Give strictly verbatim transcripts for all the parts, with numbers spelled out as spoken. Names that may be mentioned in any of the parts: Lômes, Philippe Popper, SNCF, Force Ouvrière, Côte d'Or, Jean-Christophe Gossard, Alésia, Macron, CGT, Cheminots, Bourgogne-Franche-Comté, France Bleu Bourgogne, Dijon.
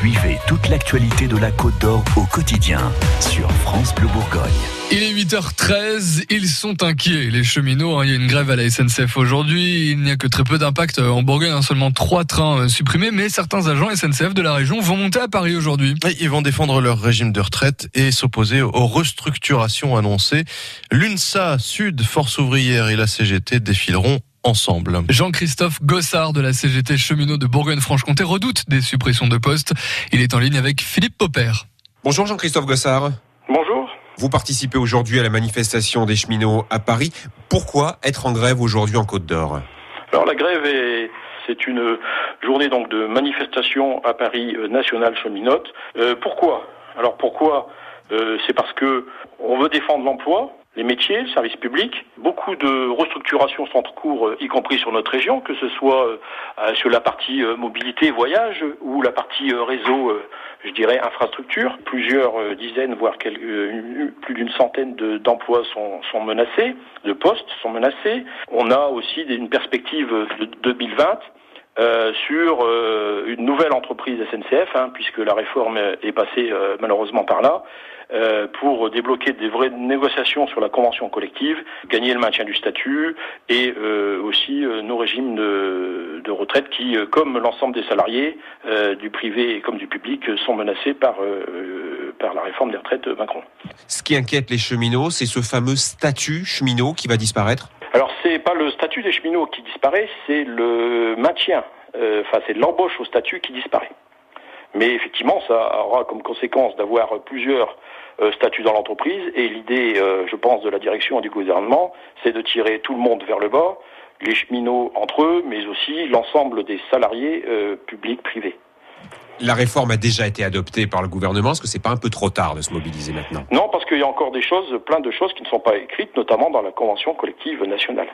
Suivez toute l'actualité de la Côte d'Or au quotidien sur France Bleu Bourgogne. Il est huit heures treize, ils sont inquiets, les cheminots. Hein, il y a une grève à la S N C F aujourd'hui, il n'y a que très peu d'impact en Bourgogne, hein, seulement trois trains euh, supprimés, mais certains agents S N C F de la région vont monter à Paris aujourd'hui. Oui, ils vont défendre leur régime de retraite et s'opposer aux restructurations annoncées. L'UNSA, Sud, Force Ouvrière et la C G T défileront ensemble. Jean-Christophe Gossard de la C G T cheminot de Bourgogne-Franche-Comté redoute des suppressions de postes. Il est en ligne avec Philippe Popper. Bonjour Jean-Christophe Gossard. Bonjour. Vous participez aujourd'hui à la manifestation des cheminots à Paris. Pourquoi être en grève aujourd'hui en Côte d'Or ? Alors la grève est... C'est une journée donc de manifestation à Paris euh, nationale cheminote. Euh, pourquoi ? Alors pourquoi ? euh, C'est parce que on veut défendre l'emploi, les métiers, le service public. Beaucoup de restructurations sont en cours, y compris sur notre région, que ce soit euh, sur la partie euh, mobilité, voyage, ou la partie euh, réseau, euh, je dirais, infrastructure. Plusieurs euh, dizaines, voire quelques, euh, plus d'une centaine de, d'emplois sont, sont menacés, de postes sont menacés. On a aussi des, une perspective de deux mille vingt Euh, sur euh, une nouvelle entreprise S N C F, hein, puisque la réforme est passée euh, malheureusement par là, euh, pour débloquer des vraies négociations sur la convention collective, gagner le maintien du statut et euh, aussi euh, nos régimes de, de retraite qui, euh, comme l'ensemble des salariés euh, du privé et comme du public, sont menacés par, euh, par la réforme des retraites Macron. Ce qui inquiète les cheminots, c'est ce fameux statut cheminot qui va disparaître. Alors c'est pas le statut des cheminots qui disparaît, c'est le maintien, euh, enfin c'est l'embauche au statut qui disparaît. Mais effectivement, ça aura comme conséquence d'avoir plusieurs euh, statuts dans l'entreprise. Et l'idée, euh, je pense, de la direction et du gouvernement, c'est de tirer tout le monde vers le bas, les cheminots entre eux, mais aussi l'ensemble des salariés euh, publics, privés. La réforme a déjà été adoptée par le gouvernement. Est-ce que c'est pas un peu trop tard de se mobiliser maintenant ? Non, parce qu'il y a encore des choses, plein de choses qui ne sont pas écrites, notamment dans la Convention collective nationale.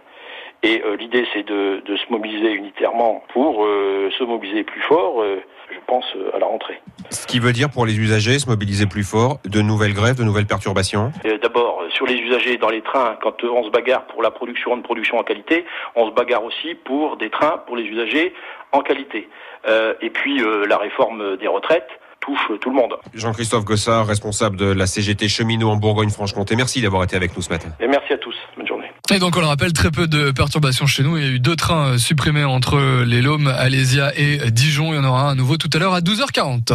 Et euh, l'idée, c'est de, de se mobiliser unitairement pour euh, se mobiliser plus fort, euh, je pense, euh, à la rentrée. Ce qui veut dire pour les usagers, se mobiliser plus fort, de nouvelles grèves, de nouvelles perturbations ? euh, D'abord, sur les usagers dans les trains, quand euh, on se bagarre pour la production, une production en qualité, on se bagarre aussi pour des trains, pour les usagers, en qualité. Euh, et puis, euh, la réforme des retraites touche tout le monde. Jean-Christophe Gossard, responsable de la C G T cheminot en Bourgogne-Franche-Comté. Merci d'avoir été avec nous ce matin. Et merci à tous. Bonne journée. Et donc on le rappelle, très peu de perturbations chez nous. Il y a eu deux trains supprimés entre les Lômes, Alésia et Dijon. Il y en aura un à nouveau tout à l'heure à douze heures quarante.